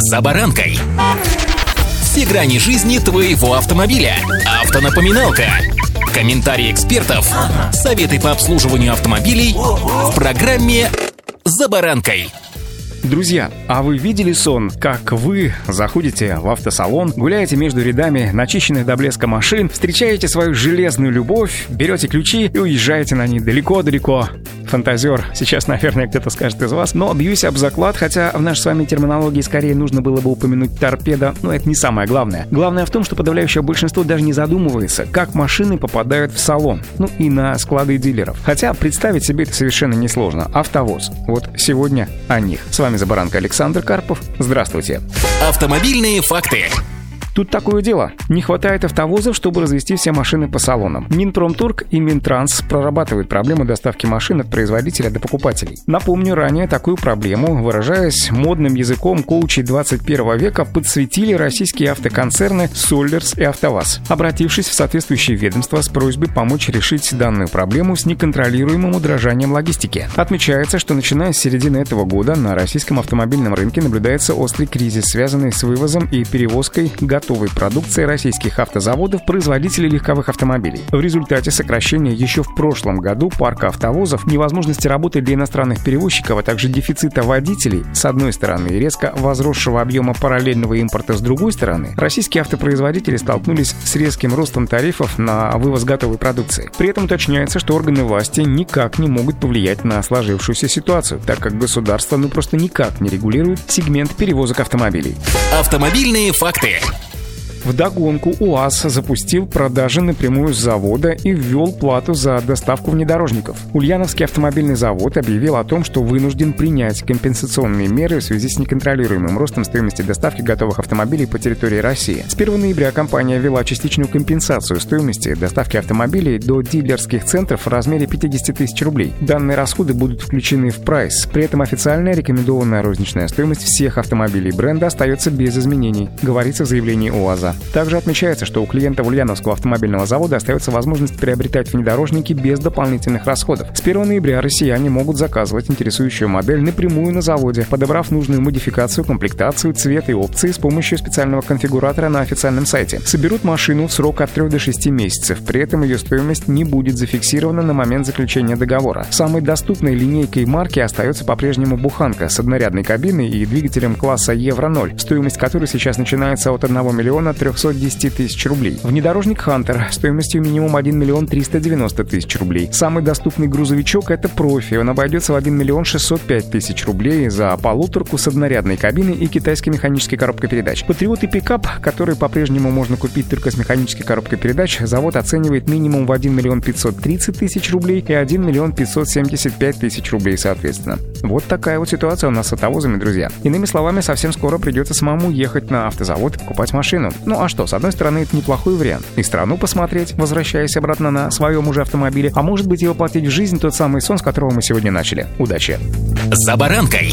«За баранкой». Все грани жизни твоего автомобиля. Автонапоминалка. Комментарии экспертов. Советы по обслуживанию автомобилей в программе «За баранкой». Друзья, а вы видели сон, как вы заходите в автосалон, гуляете между рядами начищенных до блеска машин, встречаете свою железную любовь, берете ключи и уезжаете на ней далеко-далеко? Фантазер, сейчас, наверное, кто-то скажет из вас, но бьюсь об заклад, хотя в нашей с вами терминологии скорее нужно было бы упомянуть торпеда, но это не самое главное. Главное в том, что подавляющее большинство даже не задумывается, как машины попадают в салон, ну и на склады дилеров. Хотя представить себе это совершенно несложно. АвтоВАЗ. Вот сегодня о них. С вами «За баранкой» Александр Карпов. Здравствуйте. Автомобильные факты. Тут такое дело. Не хватает автовозов, чтобы развести все машины по салонам. Минпромторг и Минтранс прорабатывают проблему доставки машин от производителя до покупателей. Напомню, ранее такую проблему, выражаясь модным языком коучей 21 века, подсветили российские автоконцерны «Соллерс» и «АвтоВАЗ», обратившись в соответствующие ведомства с просьбой помочь решить данную проблему с неконтролируемым удорожанием логистики. Отмечается, что начиная с середины этого года на российском автомобильном рынке наблюдается острый кризис, связанный с вывозом и перевозкой готовой продукции российских автозаводов, производителей легковых автомобилей. В результате сокращения еще в прошлом году парка автовозов, невозможности работы для иностранных перевозчиков, а также дефицита водителей, с одной стороны, и резко возросшего объема параллельного импорта, с другой стороны, российские автопроизводители столкнулись с резким ростом тарифов на вывоз готовой продукции. При этом уточняется, что органы власти никак не могут повлиять на сложившуюся ситуацию, так как государство просто никак не регулирует сегмент перевозок автомобилей. Автомобильные факты. Вдогонку УАЗ запустил продажи напрямую с завода и ввел плату за доставку внедорожников. Ульяновский автомобильный завод объявил о том, что вынужден принять компенсационные меры в связи с неконтролируемым ростом стоимости доставки готовых автомобилей по территории России. С 1 ноября компания ввела частичную компенсацию стоимости доставки автомобилей до дилерских центров в размере 50 тысяч рублей. Данные расходы будут включены в прайс. При этом официальная рекомендованная розничная стоимость всех автомобилей бренда остается без изменений, говорится в заявлении УАЗа. Также отмечается, что у клиентов Ульяновского автомобильного завода остается возможность приобретать внедорожники без дополнительных расходов. С 1 ноября россияне могут заказывать интересующую модель напрямую на заводе, подобрав нужную модификацию, комплектацию, цвет и опции с помощью специального конфигуратора на официальном сайте. Соберут машину в срок от 3 до 6 месяцев, при этом ее стоимость не будет зафиксирована на момент заключения договора. Самой доступной линейкой марки остается по-прежнему «Буханка» с однорядной кабиной и двигателем класса Евро-0, стоимость которой сейчас начинается от 1 миллиона 310 тысяч рублей. Внедорожник «Хантер» стоимостью минимум 1 миллион 390 тысяч рублей. Самый доступный грузовичок — это «Профи». Он обойдется в 1 миллион 605 тысяч рублей за полуторку с однорядной кабиной и китайской механической коробкой передач. «Патриот» и «Пикап», которые по-прежнему можно купить только с механической коробкой передач, завод оценивает минимум в 1 миллион 530 тысяч рублей и 1 миллион 575 тысяч рублей соответственно. Вот такая вот ситуация у нас с автовозами, друзья. Иными словами, совсем скоро придется самому ехать на автозавод и покупать машину. Ну а что, с одной стороны, это неплохой вариант. И страну посмотреть, возвращаясь обратно на своем уже автомобиле, а может быть и воплотить в жизнь тот самый сон, с которого мы сегодня начали. Удачи! «За баранкой».